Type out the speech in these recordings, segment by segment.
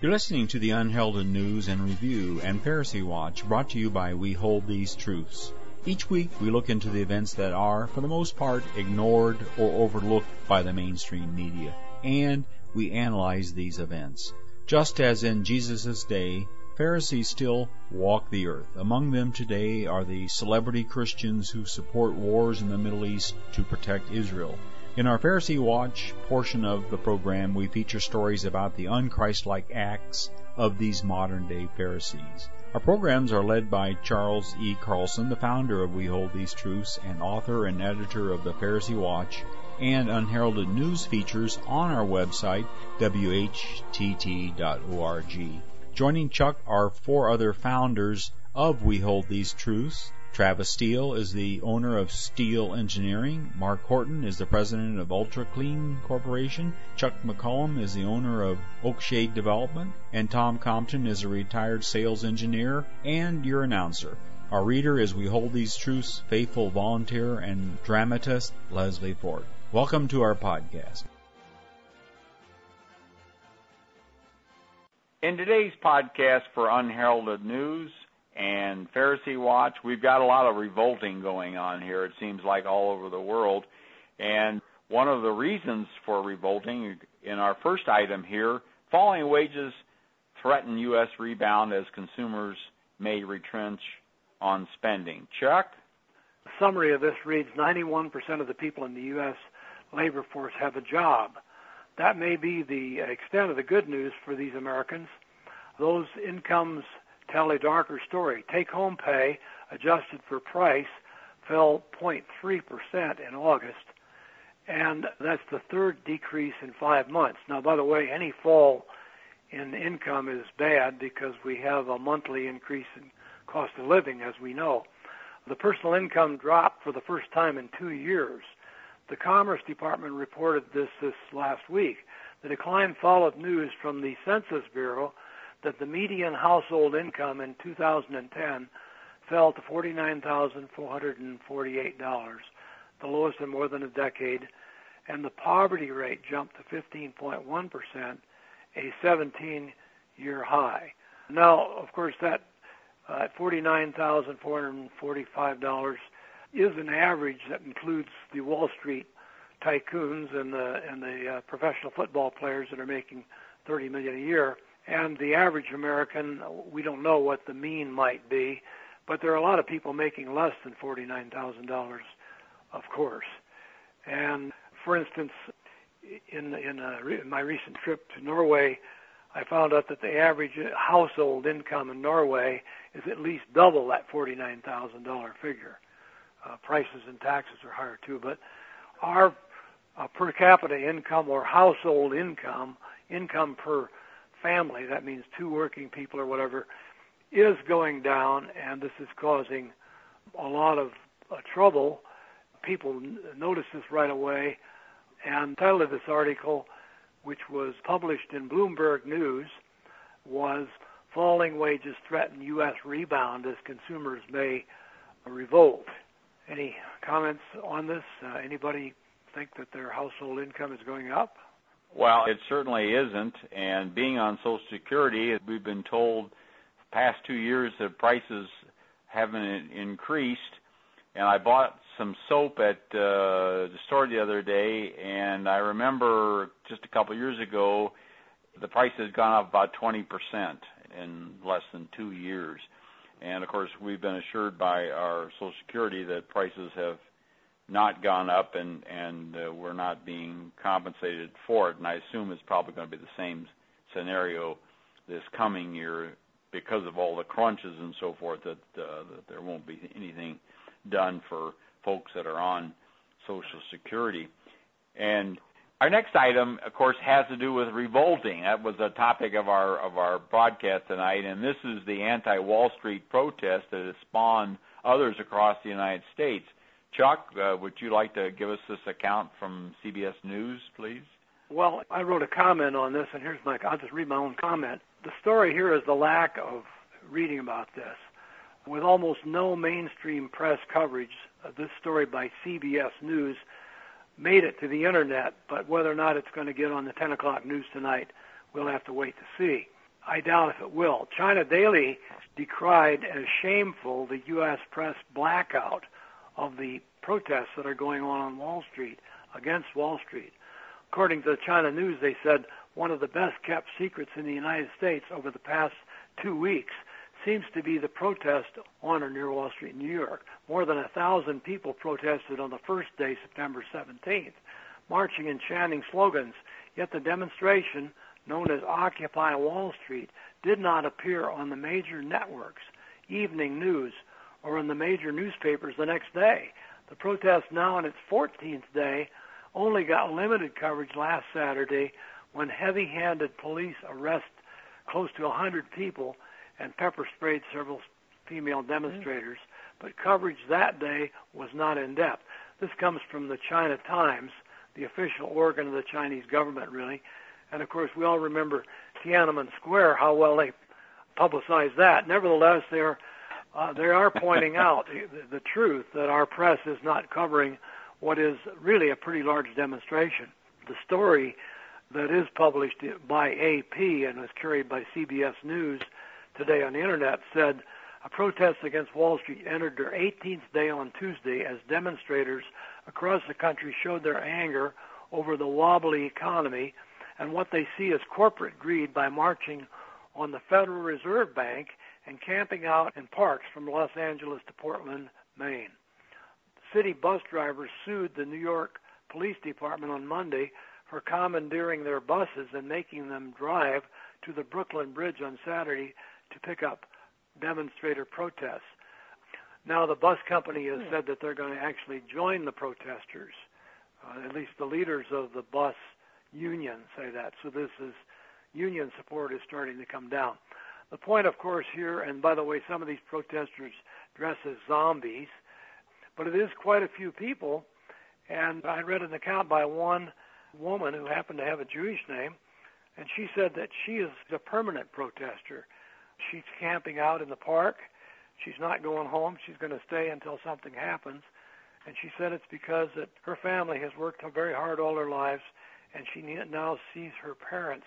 You're listening to the Unhelden News and Review and Pharisee Watch, brought to you by We Hold These Truths. Each week we look into the events that are, for the most part, ignored or overlooked by the mainstream media, and we analyze these events. Just as in Jesus' day, Pharisees still walk the earth. Among them today are the celebrity Christians who support wars in the Middle East to protect Israel. In our Pharisee Watch portion of the program, we feature stories about the unchristlike acts of these modern-day Pharisees. Our programs are led by Charles E. Carlson, the founder of We Hold These Truths and author and editor of the Pharisee Watch, and Unheralded News features on our website, whtt.org. Joining Chuck are four other founders of We Hold These Truths. Travis Steele is the owner of Steele Engineering. Mark Horton is the president of Ultra Clean Corporation. Chuck McCollum is the owner of Oakshade Development. And Tom Compton is a retired sales engineer and your announcer. Our reader is We Hold These Truths faithful volunteer and dramatist Leslie Ford. Welcome to our podcast. In today's podcast for Unheralded News and Pharisee Watch, we've got a lot of revolting going on here, it seems like, all over the world. And one of the reasons for revolting, in our first item here, falling wages threaten U.S. rebound as consumers may retrench on spending. Chuck? A summary of this reads, 91% of the people in the U.S. labor force have a job. That may be the extent of the good news for these Americans. Those incomes tell a darker story. Take-home pay, adjusted for price, fell 0.3% in August, and that's the third decrease in 5 months. Now, by the way, any fall in income is bad because we have a monthly increase in cost of living, as we know. The personal income dropped for the first time in 2 years. The Commerce Department reported this last week. The decline followed news from the Census Bureau that the median household income in 2010 fell to $49,448, the lowest in more than a decade, and the poverty rate jumped to 15.1%, a 17-year high. Now, of course, that $49,445 is an average that includes the Wall Street tycoons and the professional football players that are making $30 million a year. And the average American, we don't know what the mean might be, but there are a lot of people making less than $49,000, of course. And for instance, in my recent trip to Norway, I found out that the average household income in Norway is at least double that $49,000 figure. Prices and taxes are higher too, but our per capita income or household income per family, that means two working people or whatever, is going down, and this is causing a lot of trouble. People notice this right away, and the title of this article, which was published in Bloomberg News, was Falling Wages Threaten U.S. Rebound as Consumers May Revolt. Any comments on this? Anybody think that their household income is going up? Well, it certainly isn't, and being on Social Security, we've been told the past 2 years that prices haven't increased, and I bought some soap at the store the other day, and I remember just a couple years ago, the price had gone up about 20% in less than 2 years, and of course, we've been assured by our Social Security that prices have not gone up, and we're not being compensated for it. And I assume it's probably going to be the same scenario this coming year because of all the crunches and so forth, that there won't be anything done for folks that are on Social Security. And our next item, of course, has to do with revolting. That was the topic of our broadcast tonight, and this is the anti-Wall Street protest that has spawned others across the United States. Chuck, would you like to give us this account from CBS News, please? Well, I wrote a comment on this, and here's I'll just read my own comment. The story here is the lack of reading about this. With almost no mainstream press coverage, this story by CBS News made it to the Internet, but whether or not it's going to get on the 10 o'clock news tonight, we'll have to wait to see. I doubt if it will. China Daily decried as shameful the U.S. press blackout of the protests that are going on Wall Street, against Wall Street. According to the China News, they said one of the best-kept secrets in the United States over the past 2 weeks seems to be the protest on or near Wall Street in New York. More than 1,000 people protested on the first day, September 17th, marching and chanting slogans, yet the demonstration, known as Occupy Wall Street, did not appear on the major networks, evening news, or in the major newspapers the next day. The protest, now in its 14th day, only got limited coverage last Saturday when heavy-handed police arrested close to 100 people and pepper-sprayed several female demonstrators, but coverage that day was not in-depth. This comes from the China Times, the official organ of the Chinese government, really. And, of course, we all remember Tiananmen Square, how well they publicized that. Nevertheless, they are pointing out the truth that our press is not covering what is really a pretty large demonstration. The story that is published by AP and was carried by CBS News today on the Internet said, a protest against Wall Street entered their 18th day on Tuesday as demonstrators across the country showed their anger over the wobbly economy and what they see as corporate greed by marching on the Federal Reserve Bank and camping out in parks from Los Angeles to Portland, Maine. City bus drivers sued the New York Police Department on Monday for commandeering their buses and making them drive to the Brooklyn Bridge on Saturday to pick up demonstrator protests. Now the bus company has said that they're going to actually join the protesters. At least the leaders of the bus union say that. So this is union support is starting to come down. The point, of course, here, and by the way, some of these protesters dress as zombies, but it is quite a few people. And I read an account by one woman who happened to have a Jewish name, and she said that she is a permanent protester. She's camping out in the park. She's not going home. She's going to stay until something happens. And she said it's because that her family has worked very hard all her lives, and she now sees her parents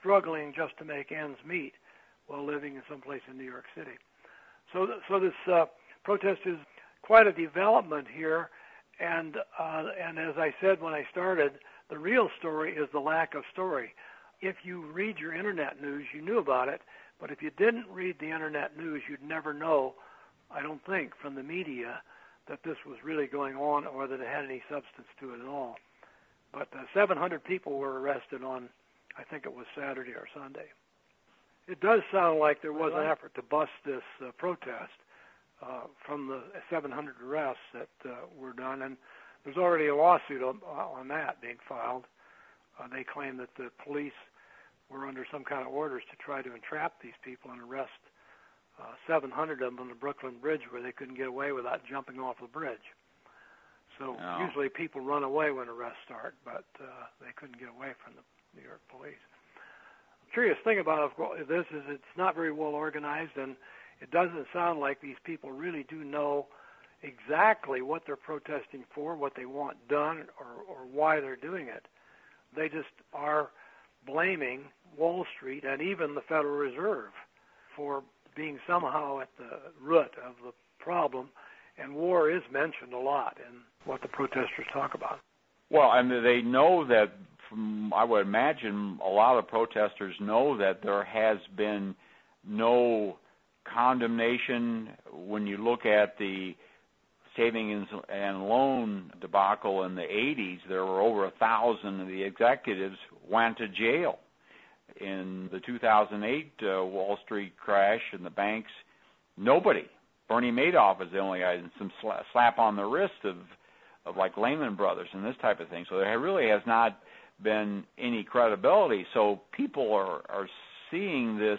struggling just to make ends meet while living in some place in New York City. So this protest is quite a development here. And as I said when I started, the real story is the lack of story. If you read your Internet news, you knew about it. But if you didn't read the Internet news, you'd never know, I don't think, from the media that this was really going on or that it had any substance to it at all. But 700 people were arrested on, I think it was Saturday or Sunday. It does sound like there was an effort to bust this protest from the 700 arrests that were done. And there's already a lawsuit on that being filed. They claim that the police were under some kind of orders to try to entrap these people and arrest 700 of them on the Brooklyn Bridge where they couldn't get away without jumping off the bridge. So usually people run away when arrests start, but they couldn't get away from the New York police. The curious thing about this is it's not very well organized, and it doesn't sound like these people really do know exactly what they're protesting for, what they want done, or why they're doing it. They just are blaming Wall Street and even the Federal Reserve for being somehow at the root of the problem, and war is mentioned a lot in what the protesters talk about. Well, and they know that, I would imagine a lot of protesters know that there has been no condemnation. When you look at the savings and loan debacle in the 80s, there were over 1,000 of the executives went to jail. In the 2008 Wall Street crash and the banks, nobody. Bernie Madoff is the only guy, and some slap on the wrist of like Lehman Brothers and this type of thing. So there really has not been any credibility. So people are seeing this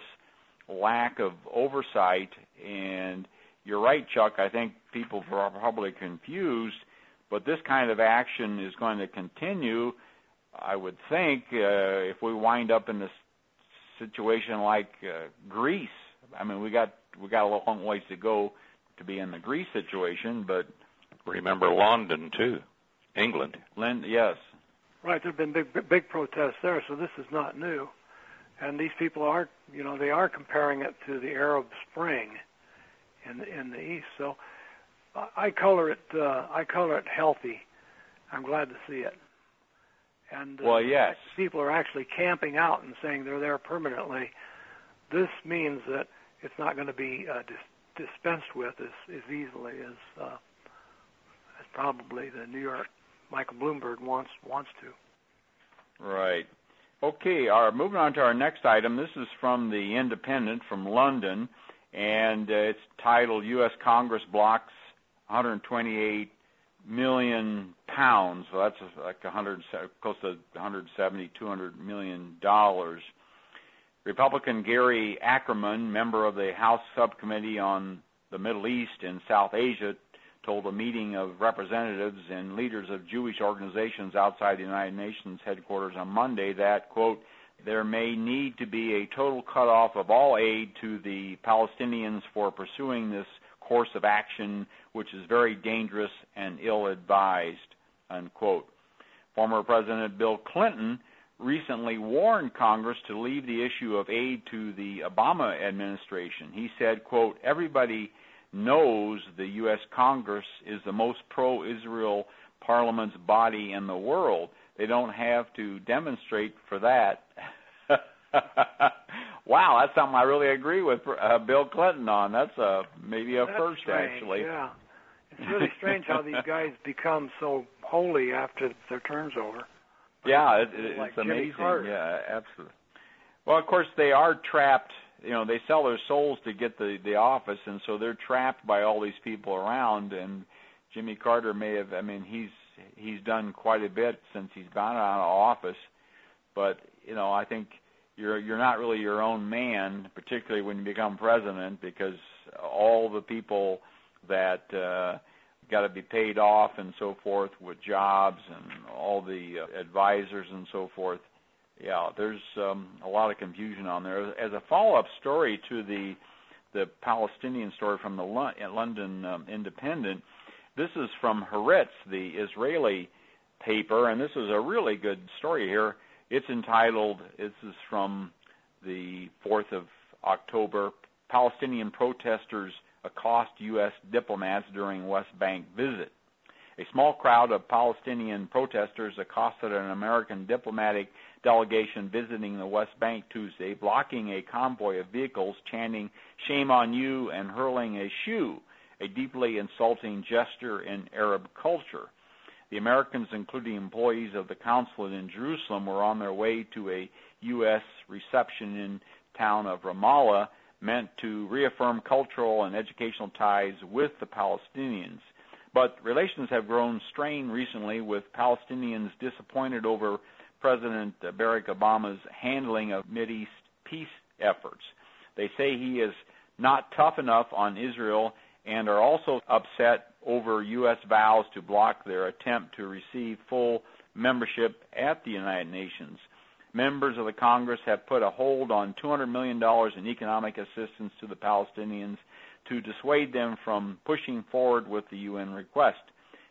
lack of oversight, and you're right, Chuck, I think people are probably confused, but this kind of action is going to continue. I would think if we wind up in a situation like Greece, I mean, we got a long ways to go to be in the Greece situation, but remember London too, England. Yes, right. There have been big protests there, so this is not new. And these people are, you know, they are comparing it to the Arab Spring in the East. So I color it healthy. I'm glad to see it. And well, yes, people are actually camping out and saying they're there permanently. This means that it's not going to be dispensed with as easily as probably the New York Michael Bloomberg wants to. Right. Okay, moving on to our next item. This is from The Independent from London, and it's titled, U.S. Congress Blocks £128 million. So that's like close to $170, $200 million. Republican Gary Ackerman, member of the House Subcommittee on the Middle East and South Asia, told a meeting of representatives and leaders of Jewish organizations outside the United Nations headquarters on Monday that, quote, there may need to be a total cutoff of all aid to the Palestinians for pursuing this course of action, which is very dangerous and ill-advised, unquote. Former President Bill Clinton recently warned Congress to leave the issue of aid to the Obama administration. He said, quote, everybody knows the U.S. Congress is the most pro-Israel parliament's body in the world. They don't have to demonstrate for that. Wow, that's something I really agree with Bill Clinton on. That's maybe a first, strange, actually. Yeah, it's really strange how these guys become so holy after their term's over. Yeah, it's amazing. Yeah, absolutely. Well, of course, they are trapped. You know, they sell their souls to get the office, and so they're trapped by all these people around. And Jimmy Carter may have, I mean, he's done quite a bit since he's been out of office. But, you know, I think you're not really your own man, particularly when you become president, because all the people that got to be paid off and so forth with jobs and all the advisors and so forth. Yeah, there's a lot of confusion on there. As a follow-up story to the Palestinian story from the London Independent, this is from Haaretz, the Israeli paper, and this is a really good story here. It's entitled, this is from the 4th of October, Palestinian protesters accost U.S. diplomats during West Bank visit. A small crowd of Palestinian protesters accosted an American diplomatic delegation visiting the West Bank Tuesday, blocking a convoy of vehicles, chanting, shame on you, and hurling a shoe, a deeply insulting gesture in Arab culture. The Americans, including employees of the consulate in Jerusalem, were on their way to a U.S. reception in town of Ramallah, meant to reaffirm cultural and educational ties with the Palestinians. But relations have grown strained recently, with Palestinians disappointed over President Barack Obama's handling of Mideast peace efforts. They say he is not tough enough on Israel and are also upset over U.S. vows to block their attempt to receive full membership at the United Nations. Members of the Congress have put a hold on $200 million in economic assistance to the Palestinians to dissuade them from pushing forward with the UN request.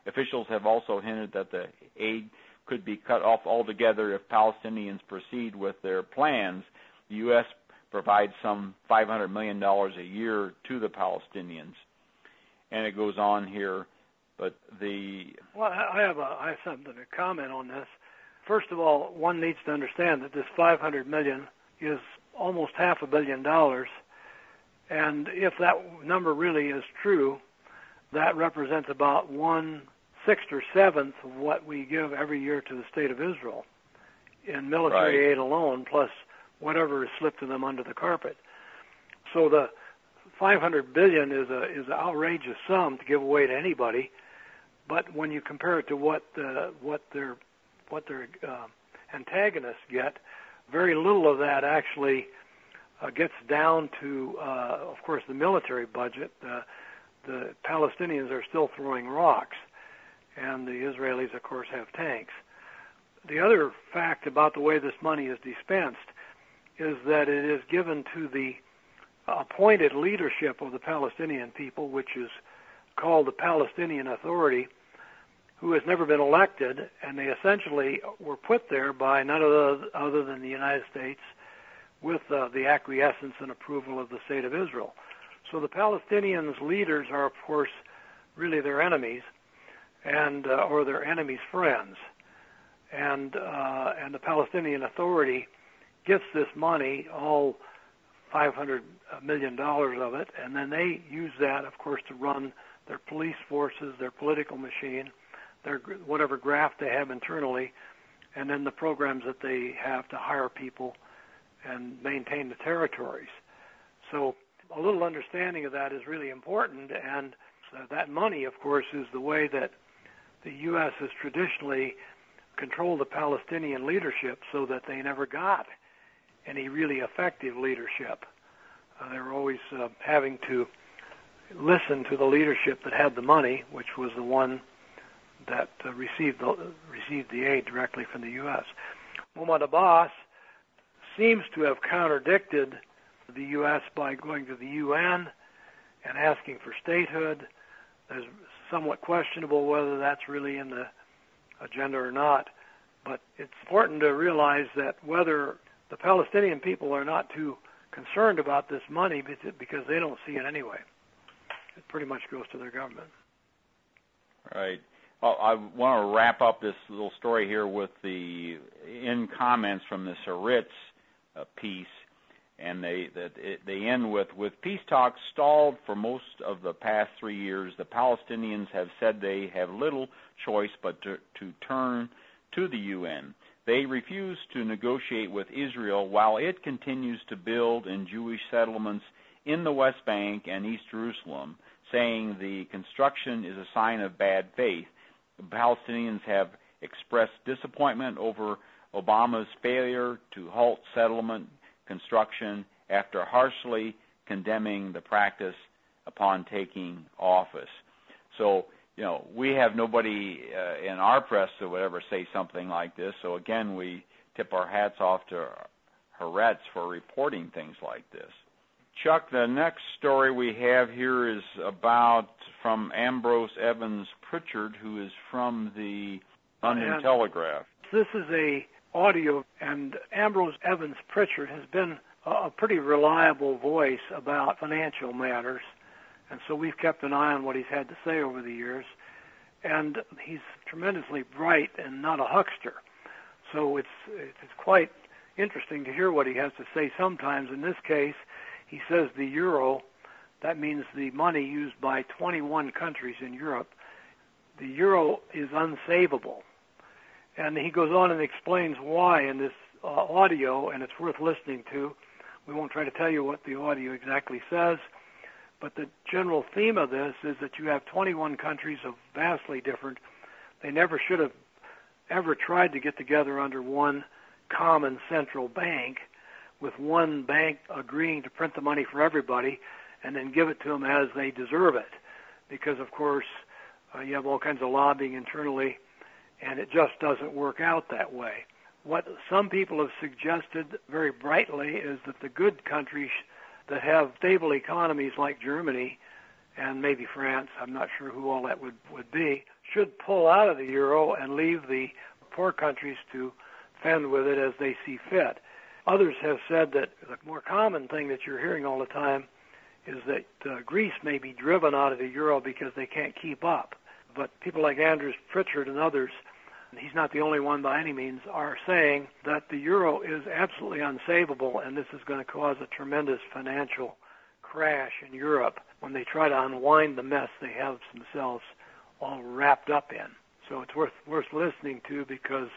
Officials have also hinted that the aid could be cut off altogether if Palestinians proceed with their plans. The U.S. provides some $500 million a year to the Palestinians. And it goes on here, but the... Well, I have something to comment on this. First of all, one needs to understand that this $500 million is almost $500 million. And if that number really is true, that represents about 1/6 or seventh of what we give every year to the State of Israel in military aid alone, plus whatever is slipped to them under the carpet. So the $500 billion is an outrageous sum to give away to anybody, but when you compare it to what their antagonists get, very little of that actually gets down to, of course, the military budget. The Palestinians are still throwing rocks, and the Israelis, of course, have tanks. The other fact about the way this money is dispensed is that it is given to the appointed leadership of the Palestinian people, which is called the Palestinian Authority, who has never been elected, and they essentially were put there by none other than the United States, with the acquiescence and approval of the State of Israel. So the Palestinians' leaders are, of course, really their enemies, and or their enemies' friends. And the Palestinian Authority gets this money, all $500 million of it, and then they use that, of course, to run their police forces, their political machine, their whatever graft they have internally, and then the programs that they have to hire people and maintain the territories. So a little understanding of that is really important, and that money, of course, is the way that the U.S. has traditionally controlled the Palestinian leadership so that they never got any really effective leadership. They were always having to listen to the leadership that had the money, which was the one that received the aid directly from the U.S. Mahmoud Abbas seems to have contradicted the U.S. by going to the U.N. and asking for statehood. There's somewhat questionable whether that's really in the agenda or not, but it's important to realize that whether the Palestinian people are not too concerned about this money because they don't see it anyway. It pretty much goes to their government. Right. Well, I want to wrap up this little story here with the end comments from the Haaretz piece, and they end with peace talks stalled for most of the past 3 years. The Palestinians have said they have little choice but to turn to the UN. They refuse to negotiate with Israel while it continues to build in Jewish settlements in the West Bank and East Jerusalem, saying the construction is a sign of bad faith. The Palestinians have expressed disappointment over Obama's failure to halt settlement construction after harshly condemning the practice upon taking office. So, you know, we have nobody in our press that would ever say something like this. So, again, we tip our hats off to Haaretz for reporting things like this. Chuck, the next story we have here is about from Ambrose Evans Pritchard, who is from the London Telegraph. This is a audio, and Ambrose Evans Pritchard has been a pretty reliable voice about financial matters, and so we've kept an eye on what he's had to say over the years, and he's tremendously bright and not a huckster. So it's quite interesting to hear what he has to say sometimes. In this case, he says the euro, that means the money used by 21 countries in Europe, the euro is unsavable. And he goes on and explains why in this audio, and it's worth listening to. We won't try to tell you what the audio exactly says, but the general theme of this is that you have 21 countries of vastly different. They never should have ever tried to get together under one common central bank, with one bank agreeing to print the money for everybody and then give it to them as they deserve it. Because, of course, you have all kinds of lobbying internally, and it just doesn't work out that way. What some people have suggested very brightly is that the good countries that have stable economies like Germany and maybe France, I'm not sure who all that would be, should pull out of the euro and leave the poor countries to fend with it as they see fit. Others have said that the more common thing that you're hearing all the time is that Greece may be driven out of the euro because they can't keep up. But people like Andrews Pritchard and others, and he's not the only one by any means, are saying that the euro is absolutely unsavable, and this is going to cause a tremendous financial crash in Europe when they try to unwind the mess they have themselves all wrapped up in. So it's worth listening to, because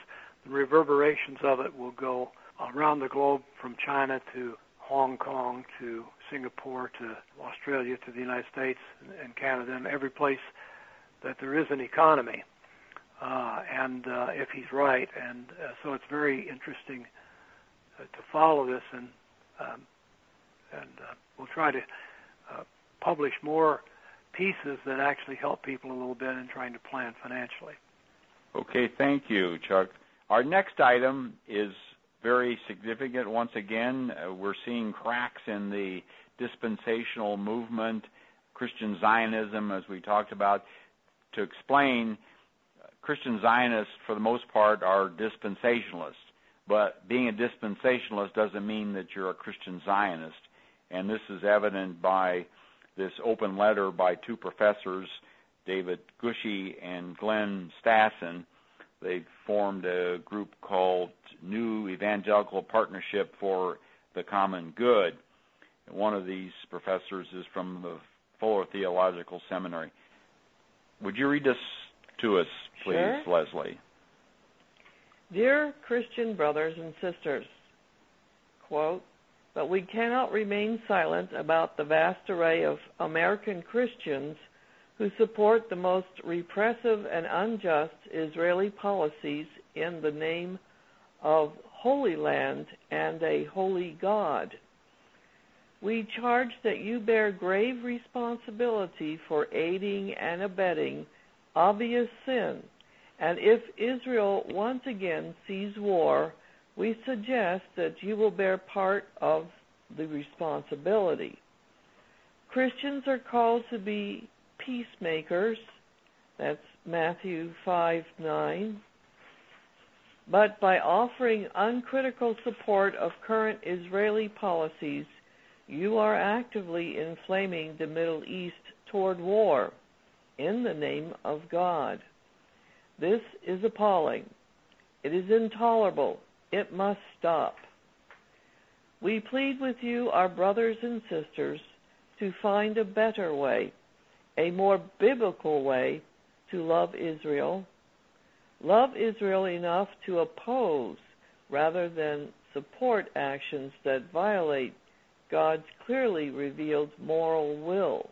the reverberations of it will go around the globe, from China to Hong Kong to Singapore to Australia to the United States and Canada and every place that there is an economy, and if he's right. And so it's very interesting to follow this, and we'll try to publish more pieces that actually help people a little bit in trying to plan financially. Okay, thank you, Chuck. Our next item is very significant. Once again, we're seeing cracks in the dispensational movement, Christian Zionism, as we talked about. To explain, Christian Zionists, for the most part, are dispensationalists. But being a dispensationalist doesn't mean that you're a Christian Zionist. And this is evident by this open letter by two professors, David Gushy and Glenn Stassen. They formed a group called New Evangelical Partnership for the Common Good. And one of these professors is from the Fuller Theological Seminary. Would you read this to us, please, sure. Leslie? Dear Christian brothers and sisters, quote, but we cannot remain silent about the vast array of American Christians who support the most repressive and unjust Israeli policies in the name of Holy Land and a holy God. We charge that you bear grave responsibility for aiding and abetting obvious sin, and if Israel once again sees war, we suggest that you will bear part of the responsibility. Christians are called to be peacemakers, that's Matthew 5:9, but by offering uncritical support of current Israeli policies, you are actively inflaming the Middle East toward war in the name of God. This is appalling. It is intolerable. It must stop. We plead with you, our brothers and sisters, to find a better way, a more biblical way to love Israel. Love Israel enough to oppose rather than support actions that violate God's clearly revealed moral will.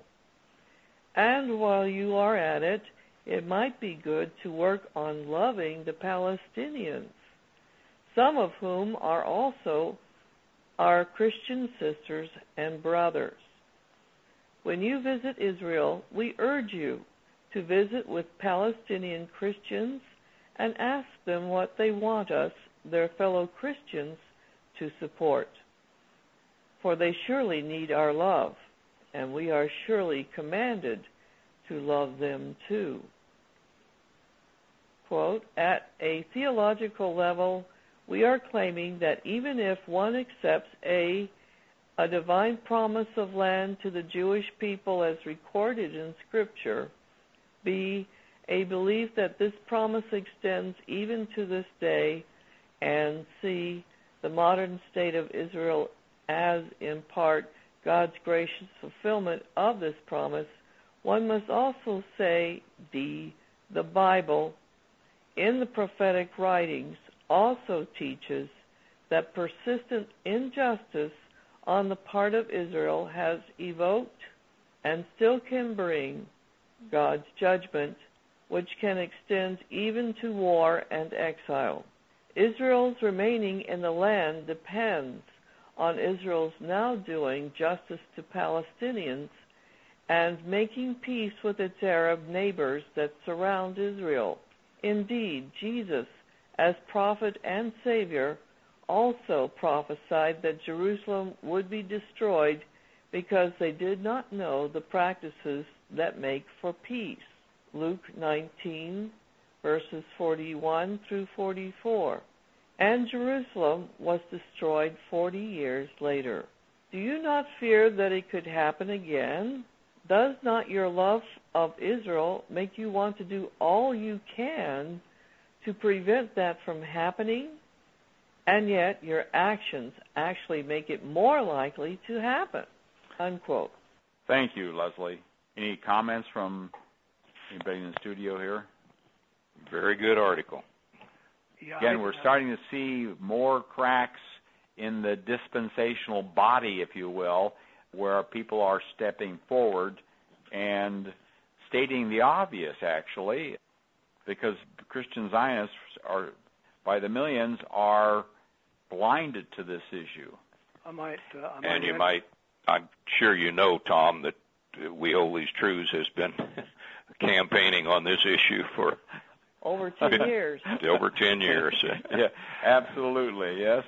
And while you are at it, it might be good to work on loving the Palestinians, some of whom are also our Christian sisters and brothers. When you visit Israel, we urge you to visit with Palestinian Christians and ask them what they want us, their fellow Christians, to support. For they surely need our love, and we are surely commanded to love them too. Quote, at a theological level, we are claiming that even if one accepts a divine promise of land to the Jewish people as recorded in Scripture, b, a belief that this promise extends even to this day, and c, the modern state of Israel as, in part, God's gracious fulfillment of this promise, one must also say, d, the Bible, in the prophetic writings, also teaches that persistent injustice on the part of Israel has evoked and still can bring God's judgment, which can extend even to war and exile. Israel's remaining in the land depends on Israel's now doing justice to Palestinians and making peace with its Arab neighbors that surround Israel. Indeed, Jesus, as prophet and Savior, also prophesied that Jerusalem would be destroyed because they did not know the practices that make for peace. Luke 19, verses 41 through 44. And Jerusalem was destroyed 40 years later. Do you not fear that it could happen again? Does not your love of Israel make you want to do all you can to prevent that from happening? And yet your actions actually make it more likely to happen, unquote. Thank you, Leslie. Any comments from anybody in the studio here? Very good article. Yeah, again, we're starting to see more cracks in the dispensational body, if you will, where people are stepping forward and stating the obvious, actually, because Christian Zionists are, by the millions, are blinded to this issue. I'm sure you know, Tom, that We Hold These Truths has been campaigning on this issue for over 10 years. Over 10 years. Yeah, absolutely, yes.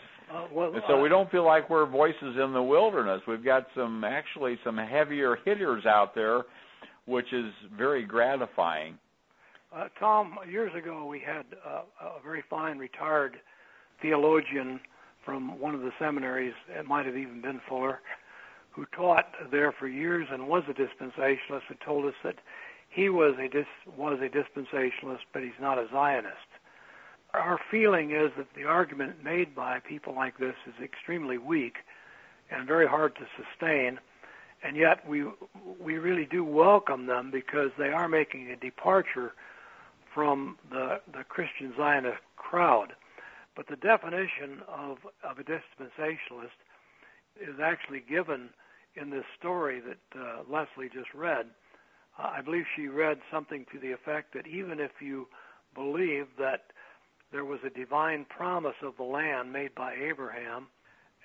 So we don't feel like we're voices in the wilderness. We've got some heavier hitters out there, which is very gratifying. Tom, years ago we had a very fine retired theologian from one of the seminaries, it might have even been Fuller, who taught there for years and was a dispensationalist, who told us that he was a dispensationalist, but he's not a Zionist. Our feeling is that the argument made by people like this is extremely weak and very hard to sustain, and yet we really do welcome them because they are making a departure from the Christian Zionist crowd. But the definition of a dispensationalist is actually given in this story that Leslie just read. I believe she read something to the effect that even if you believe that there was a divine promise of the land made by Abraham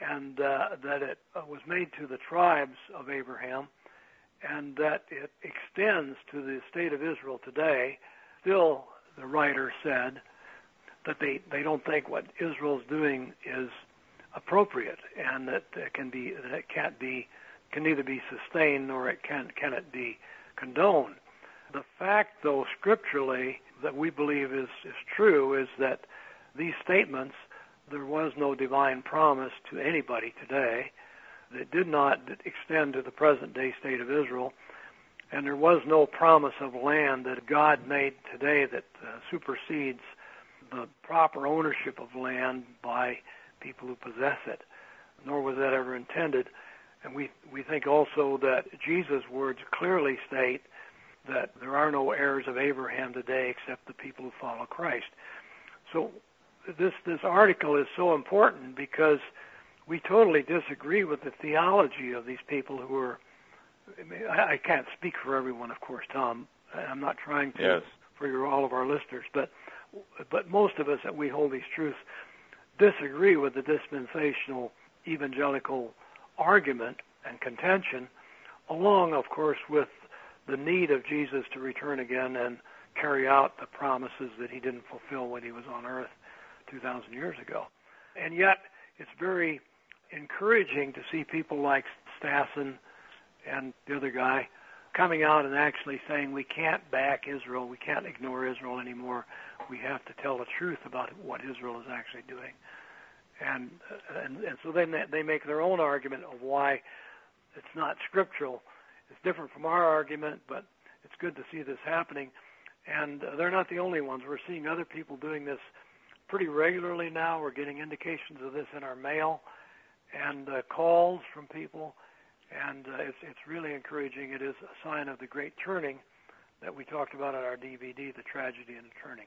and that it was made to the tribes of Abraham and that it extends to the state of Israel today, still the writer said that they don't think what Israel's doing is appropriate and that it can neither be sustained nor it can be condoned. The fact, though, scripturally that we believe is true is that these statements, there was no divine promise to anybody today that did not extend to the present-day state of Israel, and there was no promise of land that God made today that supersedes the proper ownership of land by people who possess it, nor was that ever intended. And we think also that Jesus' words clearly state that there are no heirs of Abraham today except the people who follow Christ. So this article is so important because we totally disagree with the theology of these people who are... I can't speak for everyone, of course, Tom. I'm not trying to for all of our listeners, but most of us that We Hold These Truths disagree with the dispensational evangelical argument and contention, along, of course, with the need of Jesus to return again and carry out the promises that he didn't fulfill when he was on earth 2,000 years ago. And yet, it's very encouraging to see people like Stassen and the other guy coming out and actually saying we can't back Israel, we can't ignore Israel anymore, we have to tell the truth about what Israel is actually doing. And so they make their own argument of why it's not scriptural. It's different from our argument, but it's good to see this happening. And they're not the only ones. We're seeing other people doing this pretty regularly now. We're getting indications of this in our mail and calls from people. And it's really encouraging. It is a sign of the great turning that we talked about in our DVD, The Tragedy and the Turning.